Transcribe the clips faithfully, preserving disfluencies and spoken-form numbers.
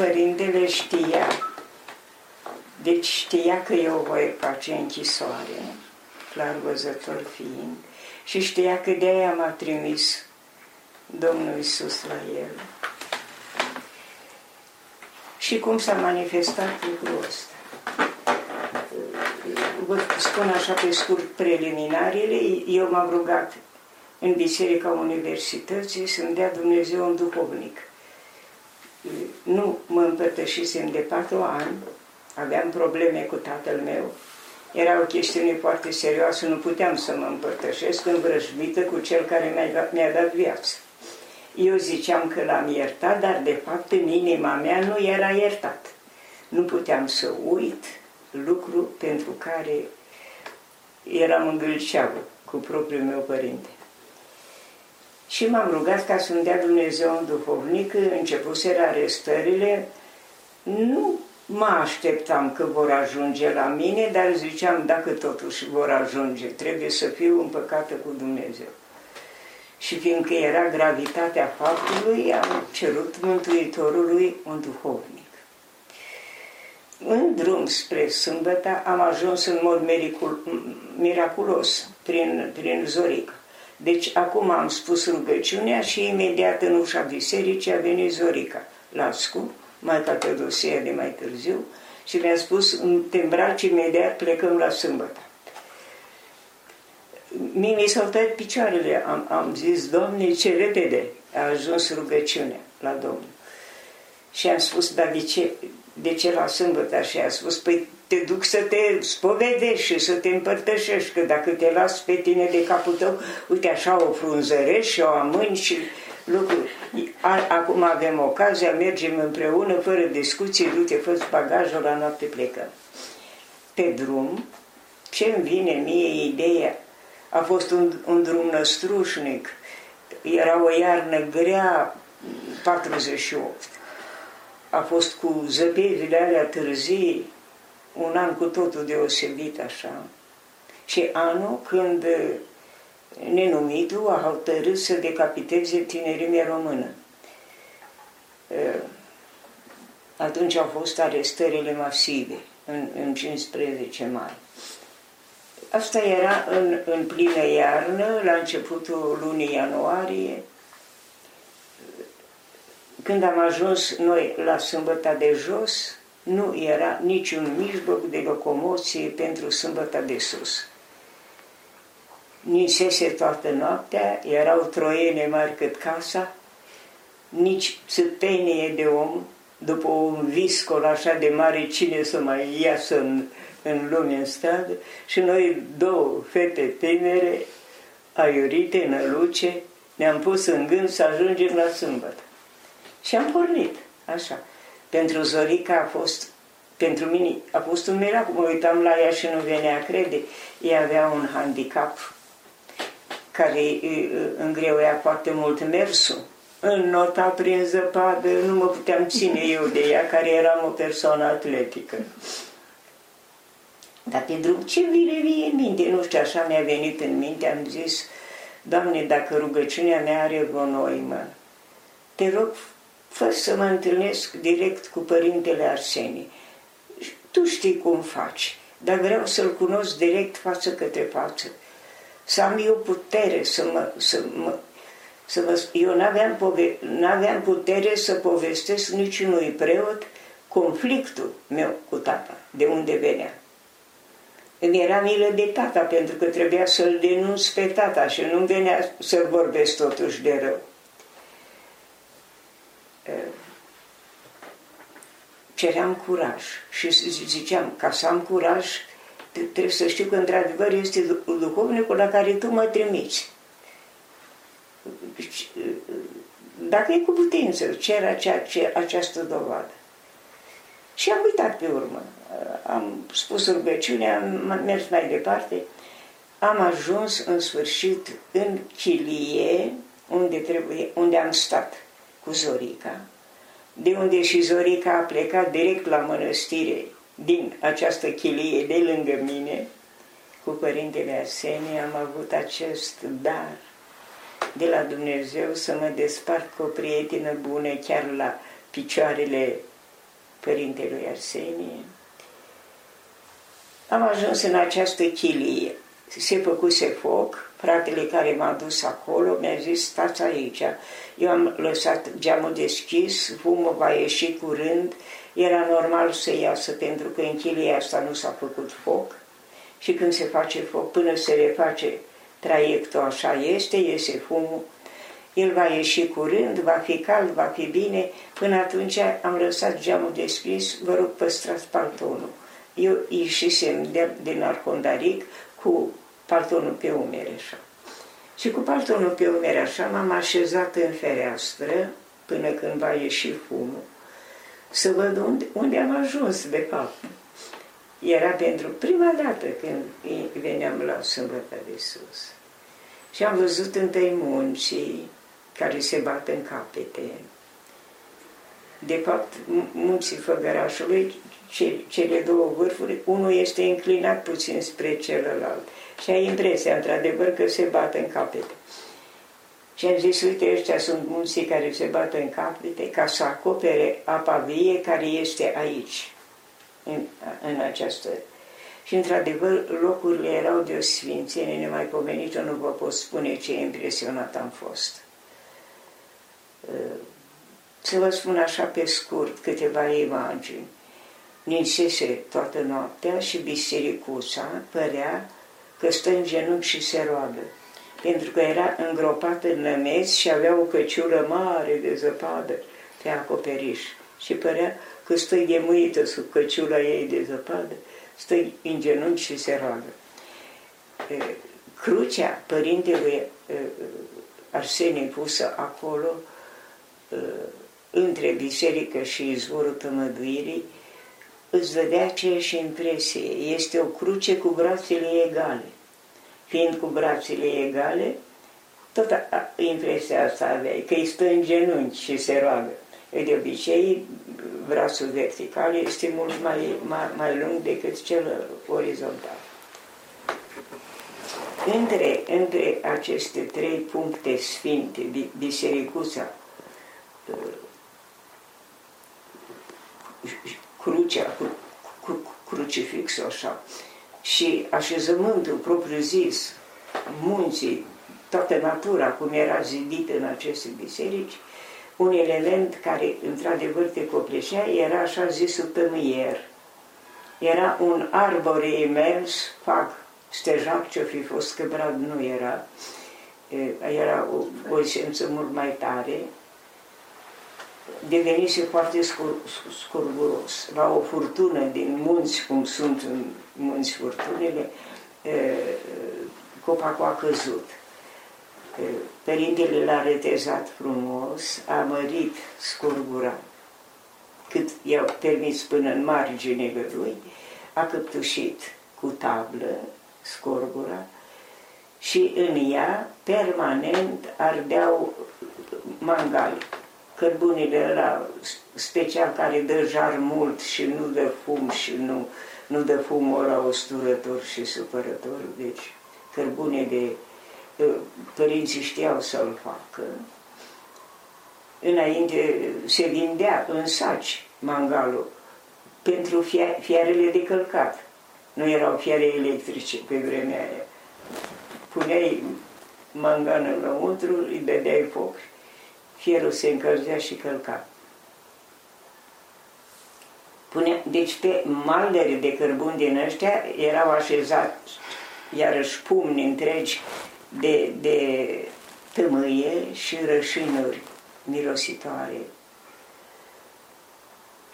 părintele știa, deci știa că eu voi face închisoare, clar văzător fiind, și știa că de-aia m-a trimis Domnul Iisus la el. Și cum s-a manifestat lucrul ăsta? Vă spun așa pe scurt preliminariile. Eu m-am rugat în Biserica Universității să-mi dea Dumnezeu un duhovnic. Nu mă împărtășisem de patru ani, aveam probleme cu tatăl meu, era o chestiune foarte serioasă, nu puteam să mă împărtășesc învrăjbită cu cel care mi-a dat viață. Eu ziceam că l-am iertat, dar de fapt în inima mea nu era iertat. Nu puteam să uit lucru pentru care eram îngâlceavă cu propriul meu părinte. Și m-am rugat ca să-mi dea Dumnezeu un duhovnic, începuseră arestările, nu mă așteptam că vor ajunge la mine, dar ziceam, dacă totuși vor ajunge, trebuie să fiu împăcată cu Dumnezeu. Și fiindcă era gravitatea faptului, am cerut Mântuitorului un duhovnic. În drum spre Sâmbăta am ajuns în mod miraculos, prin, prin Zorica. Deci acum am spus rugăciunea și imediat în ușa bisericii a venit Zorica Lascu, maica Teodosia de mai târziu, și mi-a spus, te îmbraci imediat, plecăm la Sâmbăta. Mie mi s-au tăiat picioarele, am, am zis, Doamne, ce repede a ajuns rugăciunea la Domnul. Și am spus, dar de ce, de ce la Sâmbăta? Și a spus, păi te duc să te spovedești și să te împărtășești, că dacă te las pe tine de capul tău, uite așa o frunzărești și o amâni și lucruri. Acum avem ocazia, mergem împreună, fără discuții, du-te, fă-ți bagajul, la noapte plecăm. Pe drum, ce-mi vine mie ideea? A fost un, un drum năstrușnic, era o iarnă grea, patruzeci și opt. A fost cu zăpirile alea târzii, un an cu totul deosebit așa. Și anul când nenumitul a hotărât să decapiteze tinerimea română. Atunci au fost arestările masive, în, în cincisprezece mai. Asta era în, în plină iarnă, la începutul lunii ianuarie, când am ajuns noi la Sâmbăta de Jos, nu era niciun mijloc de locomoție pentru Sâmbăta de Sus. Ninsese toată noaptea, erau troiene mari cât casa, nici țâpenie de om, după un viscol așa de mare, cine să mai iasă în, în lume, în stradă, și noi două fete tinere, aiurite, năluce, ne-am pus în gând să ajungem la Sâmbătă. Și am pornit, așa. Pentru Zorica a fost, pentru mine a fost un miracol, mă uitam la ea și nu venea a crede. Ea avea un handicap care îngreuia foarte mult mersul. Înnota prin zăpadă, nu mă puteam ține eu de ea, care eram o persoană atletică. Dar pe drum, ce vine mie în minte? Nu știu, așa mi-a venit în minte, am zis, Doamne, dacă rugăciunea mea are vreo noimă, te rog, fă să mă întâlnesc direct cu Părintele Arsenie. Tu știi cum faci, dar vreau să-l cunosc direct față către față. Să am eu putere să mă... Să mă, să mă eu n-aveam, pove, n-aveam putere să povestesc niciunui preot conflictul meu cu tata, de unde venea. Îmi era milă de tata, pentru că trebuia să-l denunț pe tata și nu venea să vorbesc totuși de rău. Ceream curaj și ziceam, ca să am curaj, trebuie să știu că într-adevăr este duhovnicul la care tu mă trimiți. Dacă e cu putință, cer acea, cer această dovadă. Și am uitat pe urmă. Am spus rugăciunea, am mers mai departe. Am ajuns în sfârșit în chilie unde, trebuie, unde am stat cu Zorica, de unde și Zorica a plecat direct la mănăstire, din această chilie de lângă mine, cu Părintele Arsenie. Am avut acest dar de la Dumnezeu să mă despart cu o prietină bună chiar la picioarele părintelui Arsenie. Am ajuns în această chilie. Se făcuse foc, fratele care m-a dus acolo mi-a zis, stați aici. Eu am lăsat geamul deschis, fumul va ieși curând, era normal să iasă pentru că în chilia asta nu s-a făcut foc și când se face foc, până se reface traiectul, așa este, iese fumul, el va ieși curând, va fi cald, va fi bine, până atunci am lăsat geamul deschis, vă rog păstrați pantonul. Eu ieșisem din arhondaric cu paltonul pe umeri așa. Și cu paltonul pe umeri așa m-am așezat în fereastră până când va ieși fumul, să văd unde, unde am ajuns de fapt. Era pentru prima dată când veneam la Sâmbăta de Sus. Și am văzut întâi munții care se bat în capete. De fapt, munții Făgărașului, cele două vârfuri, unul este înclinat puțin spre celălalt. Și ai impresia, într-adevăr, că se bat în capete. Și am zis, uite, ăștia sunt munții care se bat în capete ca să acopere apa vie care este aici, în, în această... Și, într-adevăr, locurile erau de o sfințenie nemaipomenită, nu vă pot spune ce impresionat am fost. Să vă spun așa pe scurt câteva imagini. Ninsese toată noaptea și bisericuța părea că stă în genunchi și se roagă, pentru că era îngropată în nămeți și avea o căciulă mare de zăpadă pe acoperiș și părea că stă ghemuită sub căciula ei de zăpadă, stă în genunchi și se roagă. Crucea părintelui Arsenie pusă acolo între biserică și izvorul tămăduirii îți dădea aceeași impresie. Este o cruce cu brațele egale. Fiind cu brațele egale, tot impresia asta aveai, că îi stă în genunchi și se roagă. De obicei, brațul vertical este mult mai, mai, mai lung decât cel orizontal. Între, între aceste trei puncte sfinte, bisericuța, crucea, cu, cu, cu crucifixul așa, și așezământul propriu-zis, munții, toată natura, cum era zidită în aceste biserici, un element care, într-adevăr, te copleșea, era așa zisul tămâier. Era un arbore imens, fac, stejac ce-o fi fost, că brad nu era, era o, o esență mult mai tare, devenise foarte scurguros. La o furtună din munți, cum sunt în munți furtunele, copacul a căzut. Părintele l-a retezat frumos, a mărit scurgura cât i-au permis până în marginile lui, a căptușit cu tablă scurgura și în ea permanent ardeau mangale. Cărbunile era special care dă jar mult și nu dă fum și nu, nu dă fumul ăla usturător și supărător, deci cărbune de... Părinții știau să-l facă. Înainte se vindea în saci mangalul pentru fiarele de călcat. Nu erau fiare electrice pe vremea aia. Puneai mangană înăuntru, îi dădeai foc, fierul se încălzea și călca. Punea, deci pe maldere de cărbuni din ăștia erau așezat iarăși pumni întregi de, de tămâie și rășinuri mirositoare.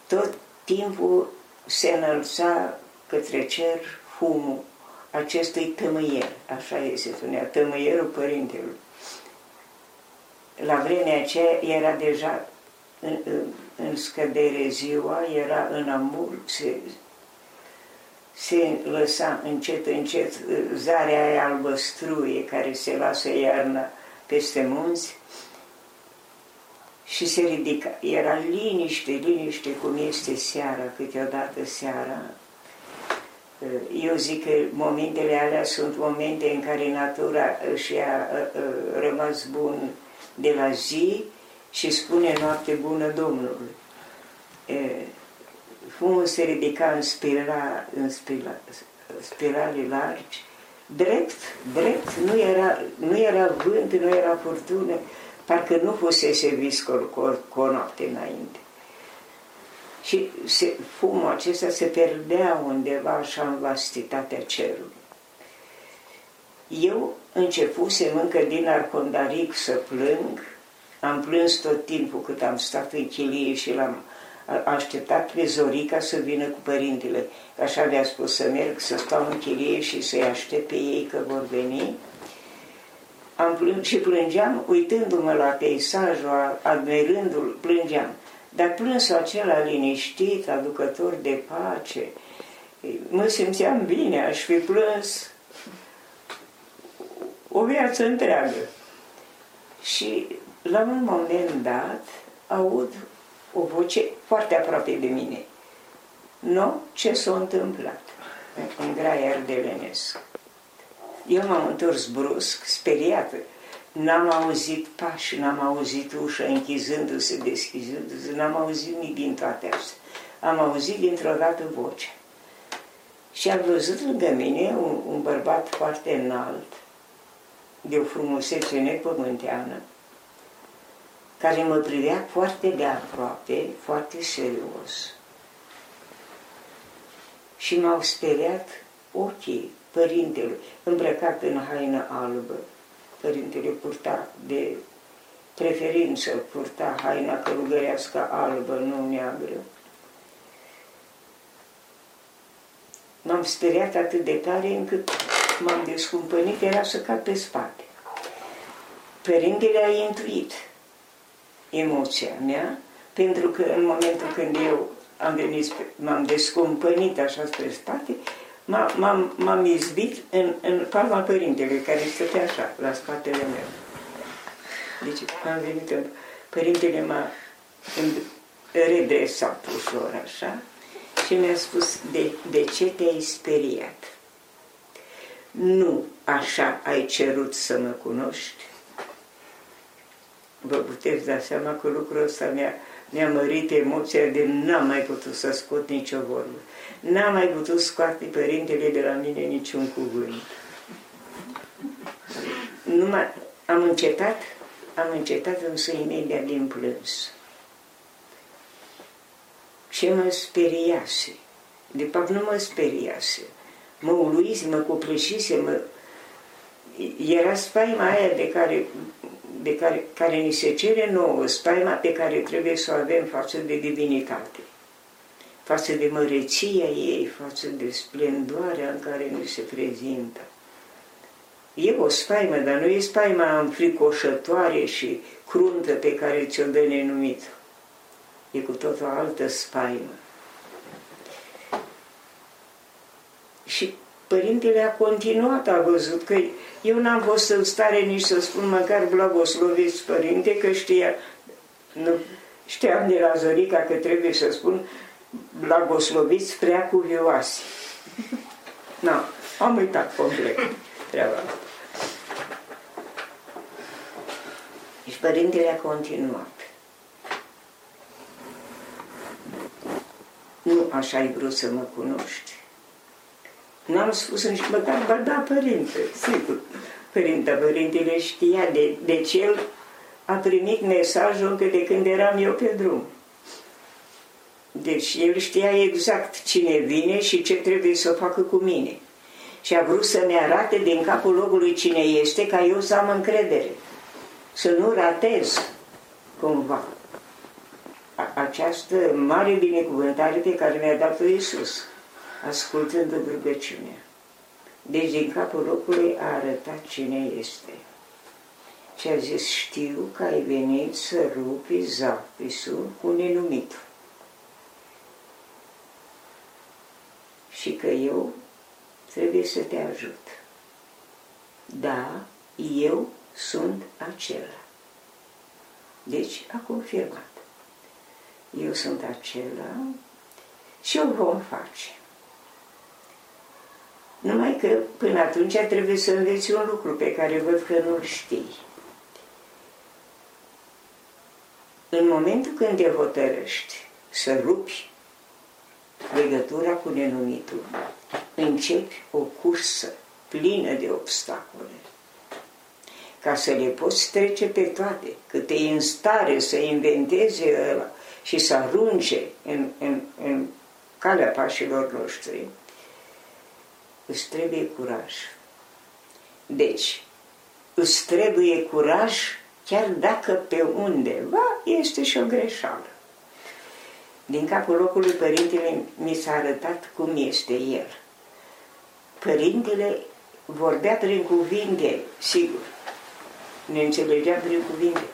Tot timpul se înălța către cer fumul acestui tămâier, așa se spunea, tămâierul părintelui. La vremea aceea era deja în, în, în scădere ziua, era în amur, se, se lăsa încet, încet zarea aia albăstruie care se lasă iarna peste munți și se ridica. Era liniște, liniște cum este seara, câteodată seara. Eu zic că momentele alea sunt momente în care natura și-a rămas bun de la zi și spune noapte bună Domnului. Fumul se ridica în, spira, în spira, spirale largi, drept, drept, nu era, nu era vânt, nu era furtună, parcă nu fusese viscol cu, cu o noapte înainte. Și se, fumul acesta se pierdea undeva așa în vastitatea cerului. Eu începusem încă din Arcondaric să plâng, am plâns tot timpul cât am stat în chilie și l-am așteptat pe Zorica să vină cu părintele. Așa le-a spus să merg, să stau în chilie și să-i aștept pe ei că vor veni. Am plâns și plângeam, uitându-mă la peisajul, admirându-l, plângeam. Dar plânsul acela liniștit, aducător de pace, mă simțeam bine, aș fi plâns o viață întreagă. Și la un moment dat aud o voce foarte aproape de mine. Nu, ce s-a întâmplat? În grai ardelenesc. Eu m-am întors brusc, speriată. N-am auzit pași, n-am auzit ușa închizându-se, deschizându-se, n-am auzit nimic din toate astea. Am auzit dintr-o dată vocea. Și am văzut lângă mine un, un bărbat foarte înalt, de o frumusețe nepământeană, care mă privea foarte de aproape, foarte serios. Și m-au speriat ochii părintelui, îmbrăcat în haină albă. Părintele purta de preferință, purta haina călugărească albă, nu neagră. M-am speriat atât de tare încât m-am descumpănit, era să cad pe spate. Părintele a intuit emoția mea, pentru că în momentul când eu am venit, m-am descumpănit așa spre spate, m-am, m-am izbit în, în palma părintelui, care stătea așa, la spatele meu. Deci am venit, în... părintele m-a redresat ușor așa și mi-a spus, de, de ce te-ai speriat? Nu așa ai cerut să mă cunoști? Vă puteți da seama că lucrul ăsta mi-a, mi-a mărit emoția de n-am mai putut să scot nicio vorbă. N-am mai putut scoate părintele de la mine niciun cuvânt. Numai, am încetat, am încetat însă imediat din plâns. Ce mă speriase? De fapt nu mă speriase. Mă uluise, mă copleșise, mă... Era spaima aia de care... De care, care ni se cere nouă, spaima pe care trebuie să o avem față de divinitate, față de măreția ei, față de splendoarea în care ni se prezintă. E o spaimă, dar nu e spaima înfricoșătoare și cruntă pe care ți-o dă nenumit. E cu tot o altă spaimă. Și Părintele a continuat, a văzut că eu n-am fost în stare nici să spun măcar blagosloviți, părinte, că știa, nu, știam de la Zorica că trebuie să spun blagosloviți prea cuvioase. Nu, am uitat complet treaba asta. Și părintele a continuat. Nu așa ai vrut să mă cunoști. N-am spus nici măcar, ba da, părinte, sigur. Părinte, părintele știa, de, deci el a primit mesajul încă de când eram eu pe drum. Deci el știa exact cine vine și ce trebuie să facă cu mine. Și a vrut să-mi arate din capul locului cine este, ca eu să am încredere. Să nu ratez cumva a, această mare binecuvântare pe care mi-a dat-o Iisus. Ascultându-mi rugăciunea. Deci din capul locului a arătat cine este. Și a zis, știu că ai venit să rupi zapisul cu nenumitul. Și că eu trebuie să te ajut. Da, eu sunt acela. Deci a confirmat. Eu sunt acela și o vom face. Numai că până atunci trebuie să înveți un lucru pe care văd că nu-l știi. În momentul când te hotărăști să rupi legătura cu nenumitul, începi o cursă plină de obstacole. Ca să le poți trece pe toate, că te e în stare să inventeze ăla și să arunce în, în, în calea pașilor noștri, îți trebuie curaj. Deci, îți trebuie curaj chiar dacă pe undeva este și o greșeală. Din capul locului Părintele mi s-a arătat cum este el. Părintele vorbea prin cuvinte, sigur, ne înțelegea prin cuvinte,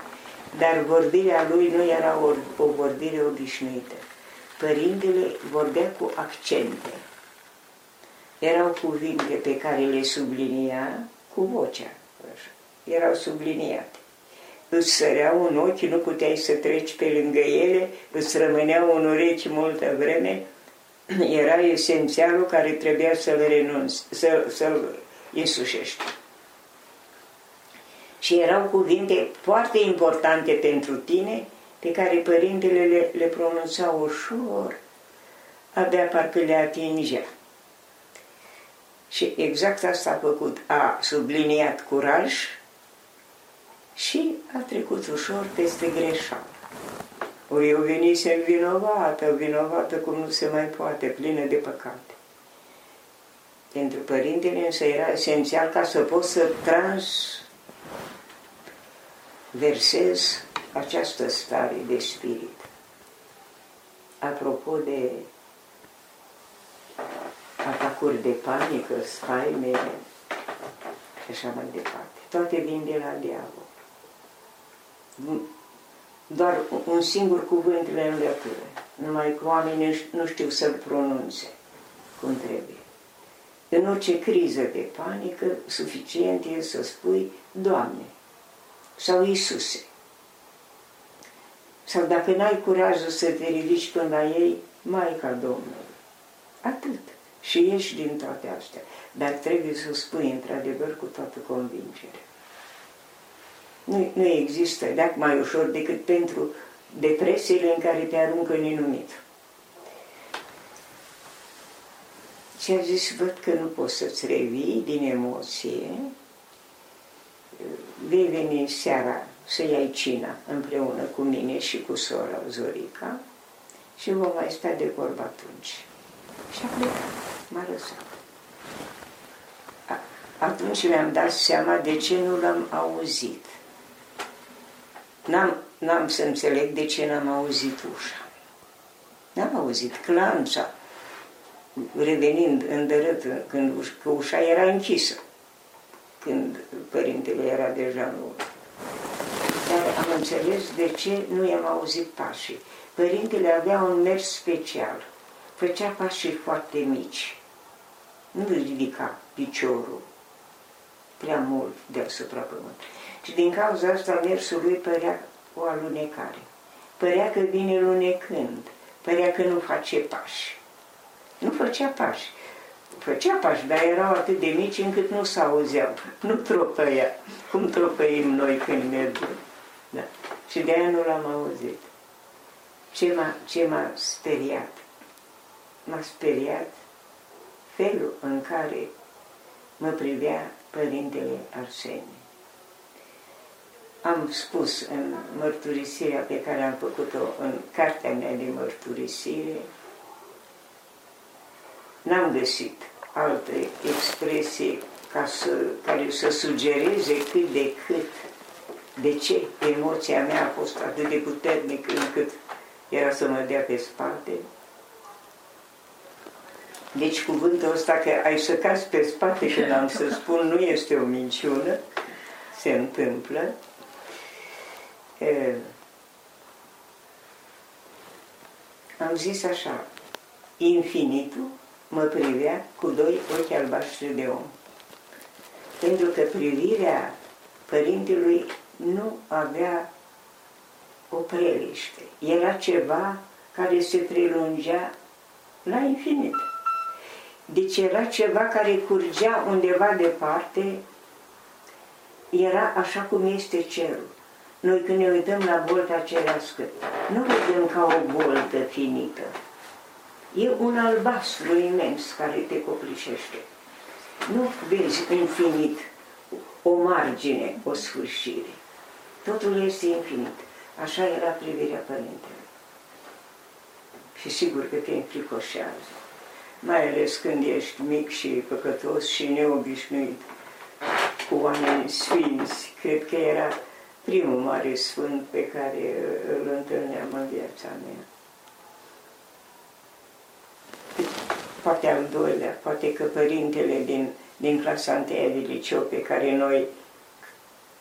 dar vorbirea lui nu era o, o vorbire obișnuită. Părintele vorbea cu accente. Erau cuvinte pe care le sublinia cu vocea. Erau subliniate. Îți săreau un ochi, nu puteai să treci pe lângă ele, îți rămâneau în urechi multă vreme, era esențialul care trebuia să-l renunți, să, să-l însușești. Și erau cuvinte foarte importante pentru tine, pe care Părintele le, le pronunța ușor, abia parcă le atingea. Și exact asta a făcut, a subliniat curaj și a trecut ușor peste greșeală. O, eu venisem vinovată, vinovată cum nu se mai poate, plină de păcate. Pentru Părintele însă era esențial ca să poți să transversezi această stare de spirit. Apropo de atacuri de panică, spaime și așa mai departe. Toate vin de la diavol. Doar un singur cuvânt le înlătură. Numai că oamenii nu știu să-l pronunțe cum trebuie. În orice criză de panică, suficient e să spui Doamne sau Iisuse. Sau dacă n-ai curajul să te ridici până la ei, Maica Domnului. Atât. Și ieși din toate astea. Dar trebuie să spui într-adevăr cu toată convingerea. Nu, nu există, dacă mai ușor, decât pentru depresiile în care te aruncă nenumit. Și a zis, văd că nu poți să-ți revii din emoție, vei veni seara să iai cina împreună cu mine și cu sora Zorica și vom mai sta de vorbă atunci. Și a plecat, m-a lăsat. Atunci mi-am dat seama de ce nu l-am auzit. N-am, n-am să înțeleg de ce n-am auzit ușa. N-am auzit clanța, revenind îndărât, când ușa, că ușa era închisă, când Părintele era deja în urmă. Dar am înțeles de ce nu i-am auzit pașii. Părintele avea un mers special. Făcea pașii foarte mici. Nu ridica piciorul prea mult deasupra pământului. Și din cauza asta mersul lui părea o alunecare. Părea că vine lunecând. Părea că nu face pași. Nu făcea pași. Făcea pași, dar erau atât de mici încât nu s-auzeau. Nu tropăia. Cum tropăim noi când mergem. Da. Și de-aia nu l-am auzit. Ce m-a, ce m-a speriat? M-a speriat felul în care mă privea Părintele Arsenie. Am spus în mărturisirea pe care am făcut-o în cartea mea de mărturisire, n-am găsit altă expresie ca să, care să sugereze cât de cât, de ce emoția mea a fost atât de puternică încât era să mă dea pe spate. Deci cuvântul ăsta că ai să cazi pe spate când am să spun nu este o minciună, se întâmplă. E, am zis așa, infinitul mă privea cu doi ochi albaștri de om. Pentru că privirea Părintelui nu avea o preliște. Era ceva care se prelungea la infinit. Deci era ceva care curgea undeva departe, era așa cum este cerul. Noi când ne uităm la bolta cerească, nu vedem ca o boltă finită, E un albastru imens care te copleșește. Nu vezi infinit, o margine, o sfârșire. Totul este infinit. Așa era privirea Părintelui. Și sigur că te înfricoșează, mai ales când ești mic și păcătos și neobișnuit cu oameni sfinți. Cred că era primul mare sfânt pe care îl întâlneam în viața mea. Poate al doilea, poate că părintele din, din clasa întâia de liceu, pe care noi,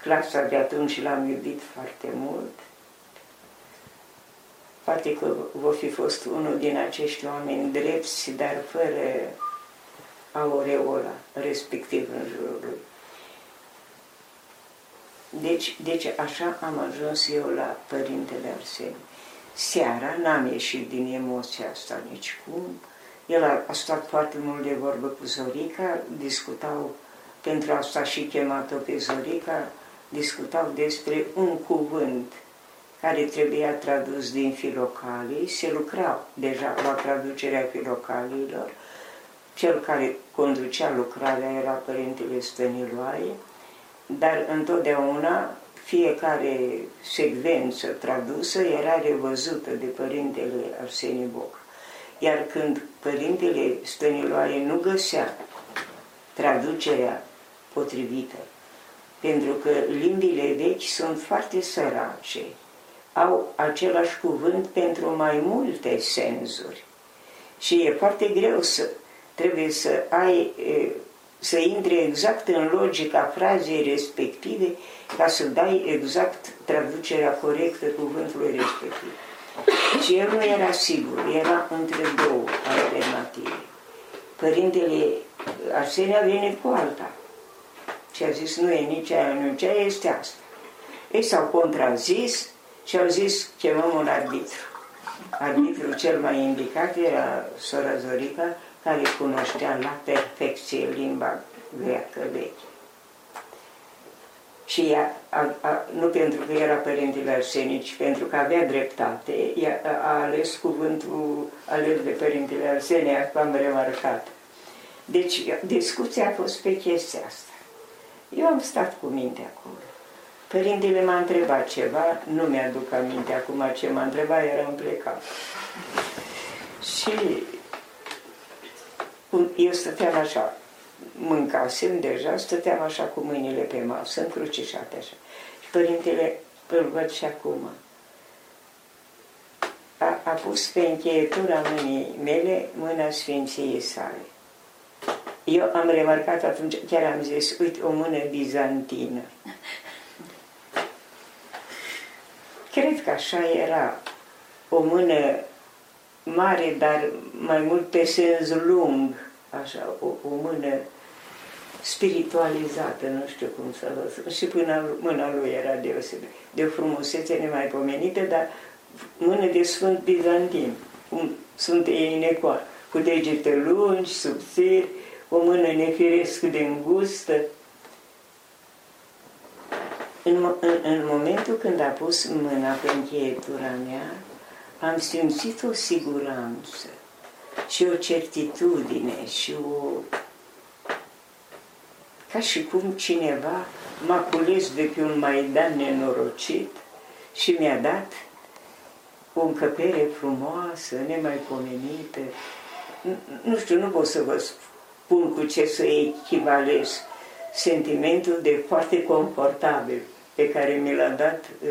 clasa de atunci, l-am iubit foarte mult, poate că va fi fost unul din acești oameni drepți, dar fără aureola, respectiv în jurul lui. Deci, deci așa am ajuns eu la Părintele Arsenie. Seara n-am ieșit din emoția asta nicicum. El a, a stat foarte mult de vorbă cu Zorica, discutau, pentru asta și chemat-o pe Zorica, discutau despre un cuvânt care trebuia tradus din Filocalii, se lucra deja la traducerea Filocaliilor, cel care conducea lucrarea era Părintele Stăniloae, dar întotdeauna fiecare secvență tradusă era revăzută de Părintele Arsenie Boca. Iar când Părintele Stăniloae nu găsea traducerea potrivită, pentru că limbile vechi sunt foarte sărace, au același cuvânt pentru mai multe senzuri și e foarte greu să trebuie să ai, să intri exact în logica frazei respective ca să dai exact traducerea corectă cuvântului respectiv. Și el nu era sigur, era între două alternative. Părintele Arsenie a venit cu alta și a zis, nu e nici aia, nici aia, este asta. Ei s-au contrazis și au zis, chemăm un arbitru. Arbitrul cel mai indicat era sora Zorica, care cunoștea la perfecție limba greacă veche. Și ea, a, a, nu pentru că era Părintele Arsenie, ci pentru că avea dreptate, ea a ales cuvântul ales de Părintele Arsenie, asta am remarcat. Deci discuția a fost pe chestia asta. Eu am stat cu mintea acolo. Părintele m-a întrebat ceva, nu mi-aduc aminte acum ce m-a întrebat, eram plecat. Și eu stăteam așa. Mâncasem deja, stăteam așa cu mâinile pe masă, încrucișate așa. Și Părintele, îl văd și acum, a, a pus pe încheietura mâinii mele mâna Sfinției sale. Eu am remarcat atunci, chiar am zis, uite, o mână bizantină. Cred că așa era, o mână mare, dar mai mult pe sens lung. Așa, o, o mână spiritualizată, nu știu cum să vă spun. Și până mâna lui era deosebită, de frumusețe nemaipomenită, dar mână de sfânt bizantin, cum sunt ei necoa, cu degete lungi, subțiri, o mână nefiresc de îngustă. În, în, în momentul când a pus mâna pe încheietura mea, am simțit o siguranță și o certitudine și o... ca și cum cineva m-a cules de pe un maidan nenorocit și mi-a dat o încăpere frumoasă, nemaipomenită. Nu știu, nu pot să vă spun cu ce să echivalez sentimentul de foarte confortabil pe care mi l-a dat uh,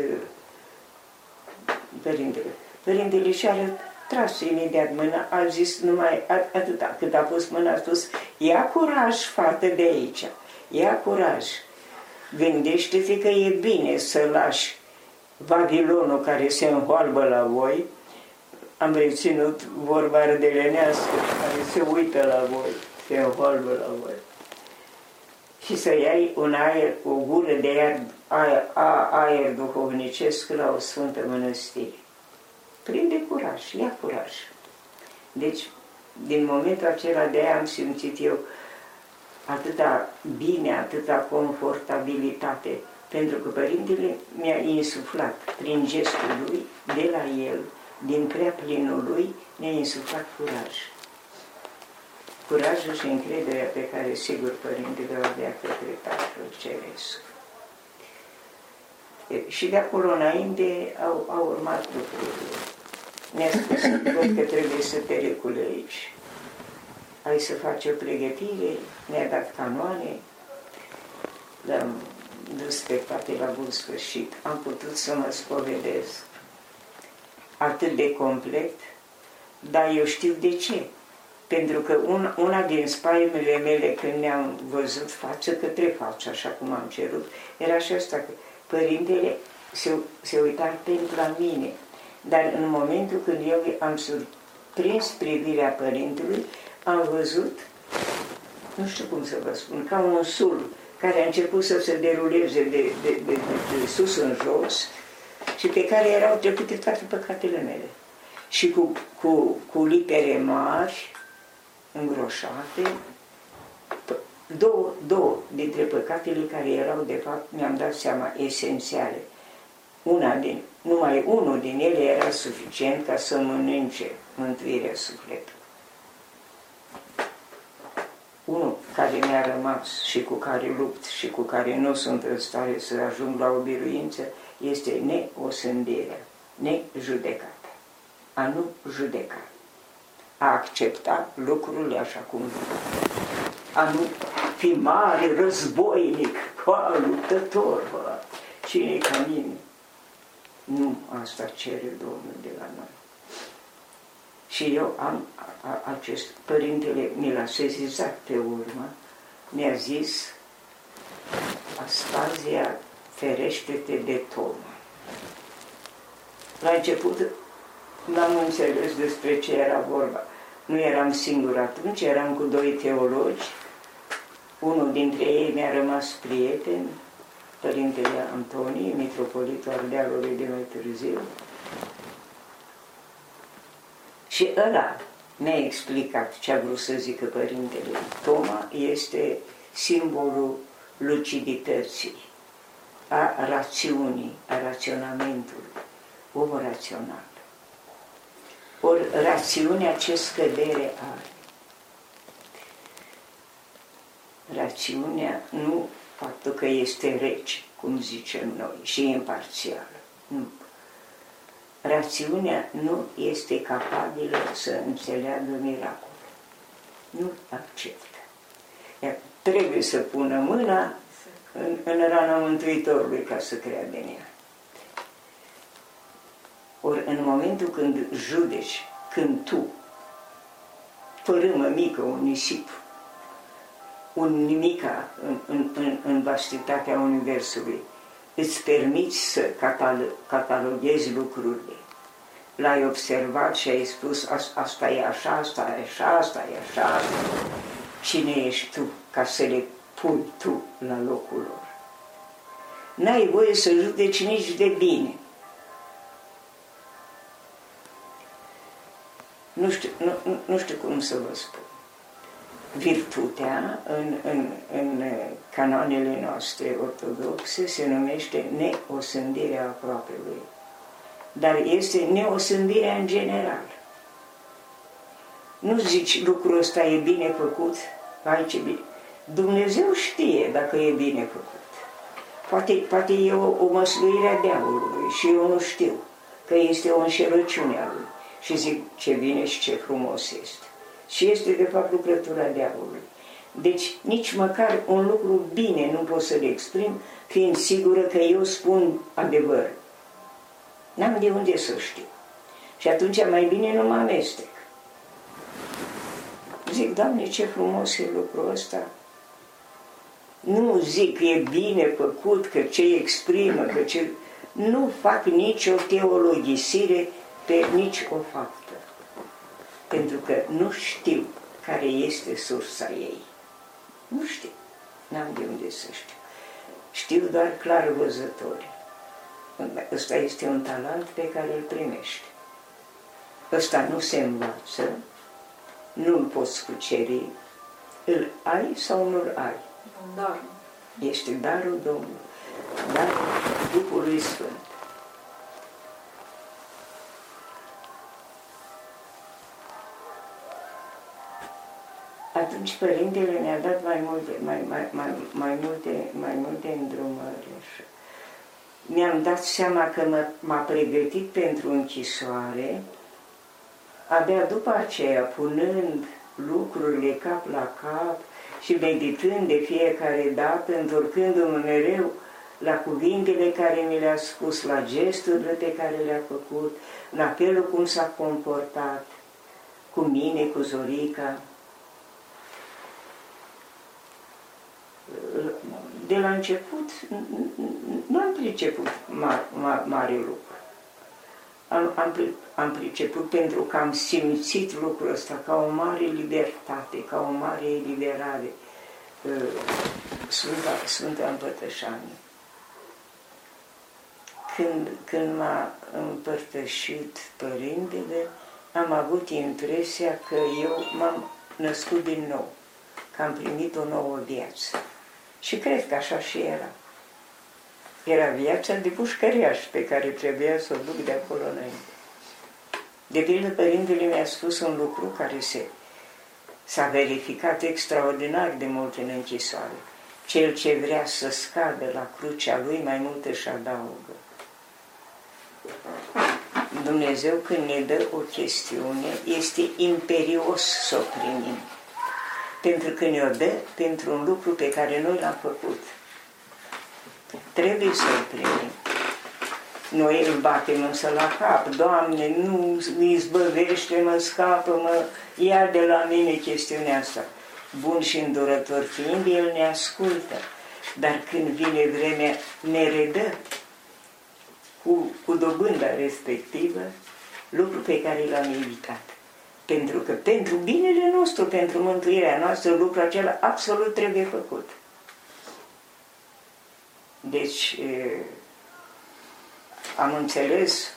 Părintele. Părintele și-a tras imediat mâna, a zis numai atâta, când a pus mâna, a spus, ia curaj, fată, de aici, ia curaj, gândește-te că e bine să lași Babilonul care se înhoalbă la voi, am reținut vorba ardelenească, care se uită la voi, se înhoalbă la voi, și să iai un aer, o gură de aer, aer, aer duhovnicesc la o sfântă mănăstire. Prinde curaj, ia curaj. Deci, din momentul acela de aia am simțit eu atâta bine, atâta confortabilitate, pentru că Părintele mi-a insuflat prin gestul lui, de la el, din prea plinul lui ne-a insuflat curaj. Curajul și încrederea pe care, sigur, părintele o avea către Tatăl Ceresc. Și de acolo înainte au, au urmat lucrurile. Ne-a spus, văd că trebuie să te reculegi. Ai să faci o pregătire, ne-a dat canoane, l-am dus pe toate la bun sfârșit. Am putut să mă spovedesc atât de complet, dar eu știu de ce. Pentru că un, una din spaimele mele, când ne-am văzut față către față, așa cum am cerut, era și asta, că părintele se, se uita pentru la mine. Dar în momentul când eu am surprins privirea părintelui, am văzut, nu știu cum să vă spun, ca un sul care a început să se deruleze de, de, de, de, de sus în jos și pe care erau trecute toate păcatele mele. Și cu, cu, cu lipere mari, îngroșate, două, două dintre păcatele care erau, de fapt, mi-am dat seama, esențiale. Una din, numai unul din ele era suficient ca să mănânce mântuirea sufletului. Unul care mi-a rămas și cu care lupt și cu care nu sunt în stare să ajung la o biruință este neosândirea, nejudecata, a nu judeca, a accepta lucrurile așa cum sunt, a nu fi mare războinic, a, luptător, bă, cine-i ca mine? Nu, asta cere Domnul de la noi. Și eu am a, acest, părintele mi l-a sesizat pe urmă, mi-a zis, Astazia, ferește-te de Toma. La început n-am înțeles despre ce era vorba. Nu eram singur atunci, eram cu doi teologi, unul dintre ei mi-a rămas prieten, Părintele Antonie, mitropolitul Ardealului de mai târziu. Și ăla mi-a explicat ce a vrut să zică părintele. Toma este simbolul lucidității, a rațiunii, a raționamentului, omul rațional. Ori rațiunea ce scădere are. Rațiunea nu faptul că este rece, cum zicem noi, și imparțială, nu. Rațiunea nu este capabilă să înțeleagă miracole. Nu acceptă. Ea trebuie să pună mâna în, în rana Mântuitorului ca să creadă în ea. Ori în momentul când judeci, când tu, părâmă mică, un nisip, un nimica în, în, în, în vastitatea Universului, îți permiți să cataloghezi lucrurile. L-ai observat și ai spus, asta e așa, asta e așa, asta e așa. Cine ești tu ca să le pui tu la locul lor? N-ai voie să judeci nici de bine. Nu știu, nu, nu știu cum să vă spun. Virtutea în, în, în canoanele noastre ortodoxe se numește neosândirea aproapelui. Dar este neosândirea în general. Nu zici lucrul ăsta e bine făcut, vai ce bine. Dumnezeu știe dacă e bine făcut. Poate, poate e o, o măsluire a diavolului și eu nu știu că este o înșelăciune a lui. Și zic ce bine și ce frumos este. Și este, de fapt, lucrătura diavolului. Deci, nici măcar un lucru bine nu pot să-l exprim, fiind sigură că eu spun adevăr. N-am de unde să știu. Și atunci mai bine nu mă amestec. Zic, Doamne, ce frumos e lucrul ăsta. Nu zic, e bine făcut, că ce exprimă, că ce... Nu fac nicio teologisire pe nici o faptă. Pentru că nu știu care este sursa ei. Nu știu. N-am de unde să știu. Știu doar clar văzători. Ăsta este un talent pe care îl primești. Ăsta nu se învață, nu-l poți cuceri, îl ai sau nu-l ai. Dar. Este darul Domnului, darul Duhului Sfânt. atunci Părintele ne-a dat mai multe, mai, mai, mai, mai multe, mai multe îndrumări. Mi-am dat seama că m-a pregătit pentru închisoare, abia după aceea, punând lucrurile cap la cap și meditând de fiecare dată, întorcându-mă mereu la cuvintele care mi le-a spus, la gesturile pe care le-a făcut, la felul cum s-a comportat cu mine, cu Zorica. De la început nu am priceput mare, mare, mare lucru. Am, am, am priceput pentru că am simțit lucrul ăsta ca o mare libertate, ca o mare eliberare. Sfânta, Sfânta Împărtășanie. Când, când m-a împărtășit Părintele, am avut impresia că eu m-am născut din nou, că am primit o nouă viață. Și cred că așa și era. Era viața de pușcăriaș pe care trebuia să o duc de acolo înainte. De pildă, Părintele mi-a spus un lucru care s-a verificat extraordinar de mult în închisoare. Cel ce vrea să scadă la crucea lui, mai mult își adaugă. Dumnezeu, când ne dă o chestiune, este imperios să o primim. Pentru că ne-o dă pentru un lucru pe care noi l-am făcut. Trebuie să-l primim. Noi îl batem însă la cap. Doamne, nu mi izbăvește, mă scapă, mă ia de la mine chestiunea asta. Bun și îndurător fiind, El ne ascultă. Dar când vine vremea, ne redă cu, cu dobânda respectivă lucru pe care l-am evitat. Pentru că pentru binele nostru, pentru mântuirea noastră, lucrul acela absolut trebuie făcut. Deci, am înțeles,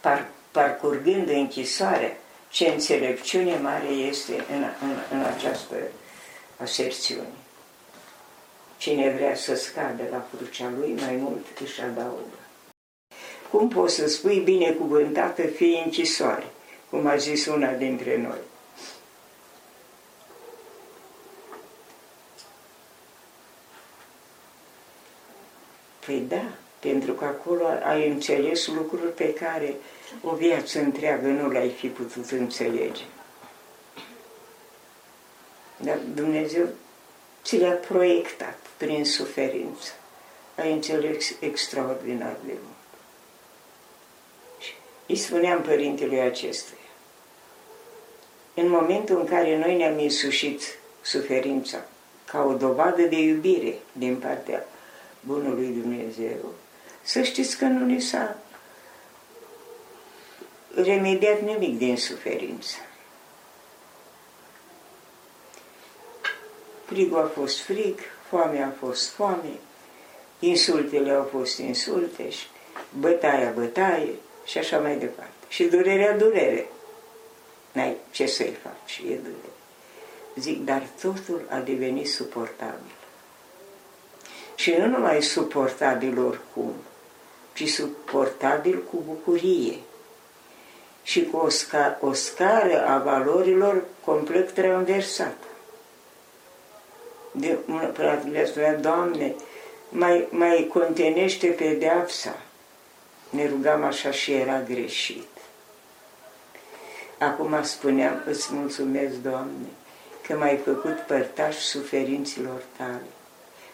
par, parcurgând închisoarea, ce înțelepciune mare este în, în, în această aserțiune. Cine vrea să scadă la crucea lui, mai mult își adaugă. Cum poți să spui binecuvântată fie închisoare? Cum a zis una dintre noi. Păi da, pentru că acolo ai înțeles lucruri pe care o viață întreagă nu l-ai fi putut înțelege. Dar Dumnezeu ți le-a proiectat prin suferință. Ai înțeles extraordinar de mult. Îi spuneam Părintelui acestuia, în momentul în care noi ne-am însușit suferința ca o dovadă de iubire din partea bunului Dumnezeu, să știți că nu ni s-a remediat nimic din suferință. Frigul a fost frig, foamea a fost foame, insultele au fost insulte și bătaia bătaie, și așa mai departe. Și durerea, durere. N-ai ce să-i faci, e durere. Zic, dar totul a devenit suportabil. Și nu numai suportabil oricum, ci suportabil cu bucurie și cu o, sca- o scară a valorilor complet transversată. De, până spunea, Doamne, mai, mai contenește pedeapsa. Ne rugam așa și era greșit. Acum spuneam, îți mulțumesc, Doamne, că m-ai făcut părtaș suferinților tale.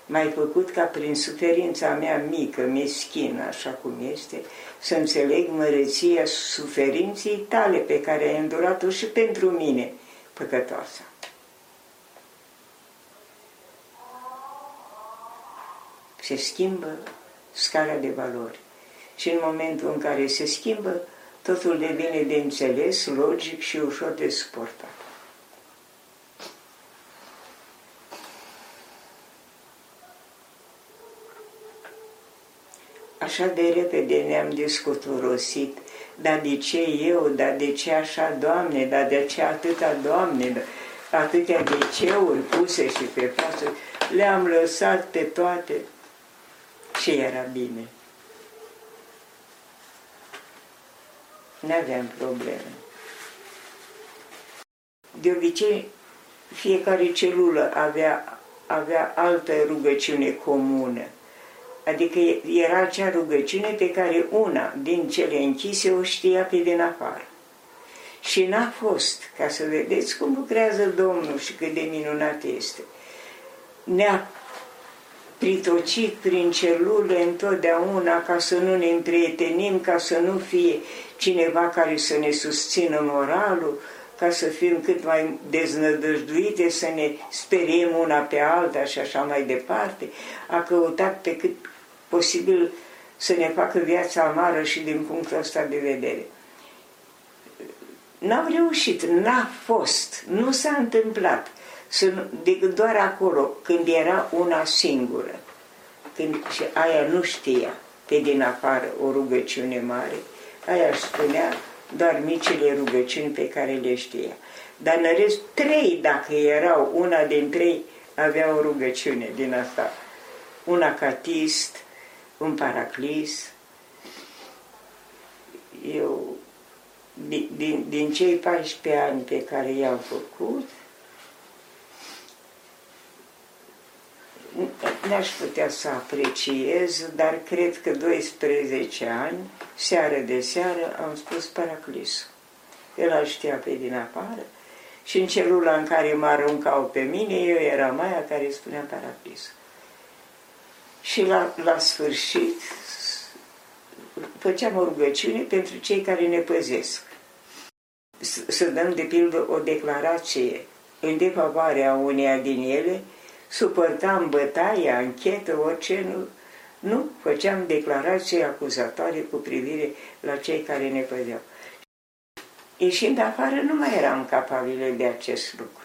M-ai făcut ca prin suferința mea mică, meschină, așa cum este, să înțeleg măreția suferinței tale pe care ai îndurat-o și pentru mine, păcătoasă. Se schimbă scara de valori. Și în momentul în care se schimbă, totul devine de înțeles, logic și ușor de suportat. Așa de repede ne-am descutorosit, dar de ce eu, dar de ce așa, Doamne, dar de ce atâta, Doamne, atâtea de ceuri puse și pe față, le-am lăsat pe toate și era bine. N-aveam probleme. De obicei, fiecare celulă avea, avea altă rugăciune comună. Adică era acea rugăciune pe care una din cele închise o știa pe din afară. Și n-a fost, ca să vedeți cum lucrează Domnul și cât de minunat este. Ne-a pritocit prin celule întotdeauna ca să nu ne împrietenim, ca să nu fie cineva care să ne susțină moralul, ca să fim cât mai deznădăjduite, să ne speriem una pe alta și așa mai departe. A căutat pe cât posibil să ne facă viața amară și din punctul ăsta de vedere. N-au reușit, n-a fost, nu s-a întâmplat, decât doar acolo, când era una singură, când și aia nu știa pe din afară o rugăciune mare, aia își spunea doar micile rugăciuni pe care le știa. Dar în rest, trei, dacă erau, una din trei avea o rugăciune din asta, un acatist, un paraclis. Eu... Din, din cei paisprezece ani pe care i-am făcut, n-aș putea să apreciez, dar cred că doisprezece ani, seară de seară, am spus paraclisul. El a știa pe din afară și în celula în care mă aruncau pe mine, eu eram aia care spunea paraclisul. Și la, la sfârșit făceam o rugăciune pentru cei care ne păzesc. Să dăm, de pildă, o declarație în defavoarea uneia din ele, suportam bătaia, anchetă, orice, nu, nu făceam declarații acuzatoare cu privire la cei care ne păzeau. Ieșind afară, nu mai eram capabile de acest lucru.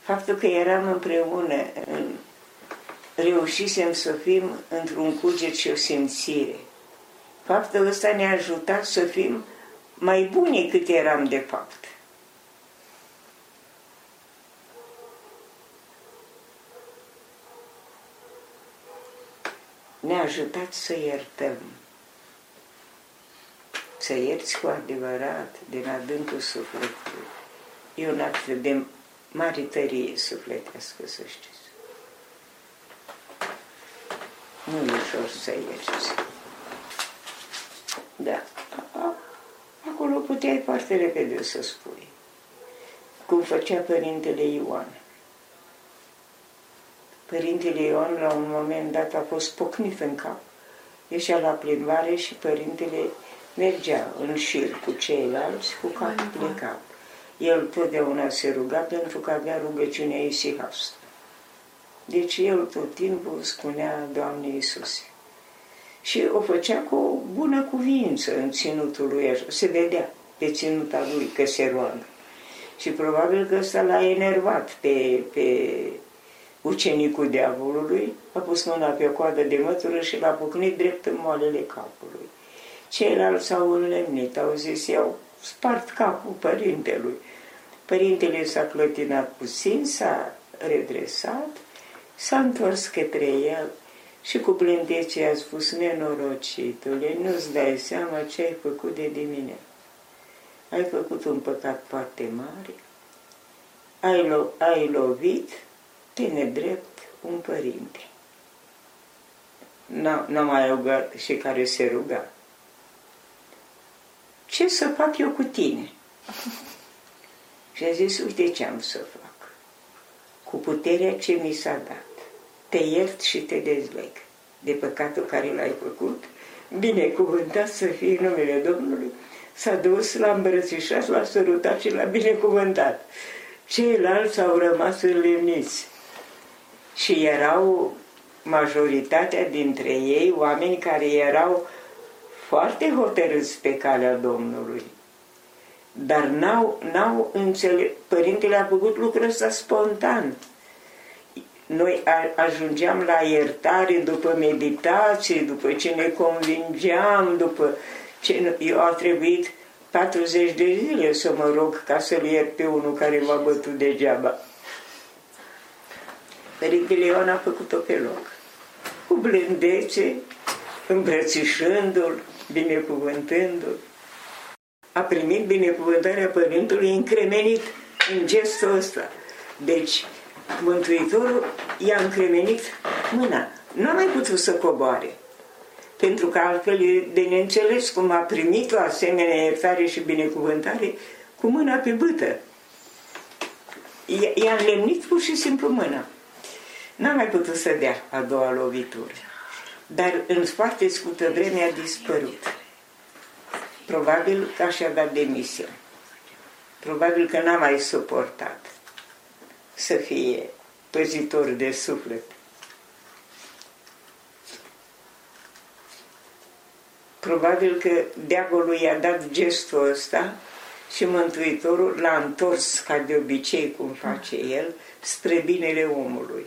Faptul că eram împreună în reușisem să fim într-un cuget și o simțire. Faptul ăsta ne-a ajutat să fim mai buni cât eram de fapt. Ne-a ajutat să iertăm. Să ierți cu adevărat, din adâncul sufletului. E un act de mare tărie sufletească, să știți. Nu e ușor să ierți. Da. Acolo puteai foarte repede să spui. Cum făcea Părintele Ioan. Părintele Ioan, la un moment dat, a fost pocnit în cap. Ieșea la plimbare și Părintele mergea în șir cu ceilalți, cu cap plecat. El totdeauna se ruga pentru că avea rugăciunea isihastă. Deci el tot timpul spunea Doamne Iisuse. Și o făcea cu o bună cuvință în ținutul lui așa. Se vedea pe ținuta lui că se roagă. Și probabil că ăsta l-a enervat pe, pe ucenicul diavolului, a pus mâna pe o coadă de mătură și l-a pocnit drept în moalele capului. Ceilalți s-au înlemnit, au zis, i-au spart capul părintelui. Părintele s-a clătinat puțin, s-a redresat, s-a întors către el și cu blândețe i-a spus, nenorocitule, nu-ți dai seama ce ai făcut de dimineață. Ai făcut un păcat foarte mare, ai, lo ai lovit pe nedrept un părinte. N-a mai rugat și care se ruga. Ce să fac eu cu tine? Și a zis, uite ce am să fac. Cu puterea ce mi s-a dat. Te iert și te dezleg de păcatul care l-ai făcut. Binecuvântat să fie numele Domnului. S-a dus, l-a îmbrățișat, l-a sărutat și l-a binecuvântat. Ceilalți au rămas înlemniți. Și erau majoritatea dintre ei oameni care erau foarte hotărâți pe calea Domnului. Dar n-au, n-au înțeles, Părintele a făcut lucrul ăsta spontan. Noi a, ajungeam la iertare după meditație, după ce ne convingeam, după ce eu a trebuit patruzeci de zile să mă rog ca să-l iert pe unul care m-a bătut degeaba. Părintele Ioan a făcut-o pe loc, cu blândețe, îmbrățișându-l, binecuvântându-l. a primit binecuvântarea Părintelui încremenit în gestul ăsta. Deci, Mântuitorul i-a încremenit mâna. Nu a mai putut să coboare, pentru că altfel e de neînțeles cum a primit o asemenea iertare și binecuvântare cu mâna pe bâtă. I-a îndemnit pur și simplu mâna. N-a mai putut să dea a doua lovitură. Dar în foarte scurtă vreme a dispărut. Probabil că așa a dat demisia. Probabil că n-a mai suportat să fie păzitor de suflet. Probabil că diavolul i-a dat gestul ăsta și Mântuitorul l-a întors, ca de obicei cum face el, spre binele omului.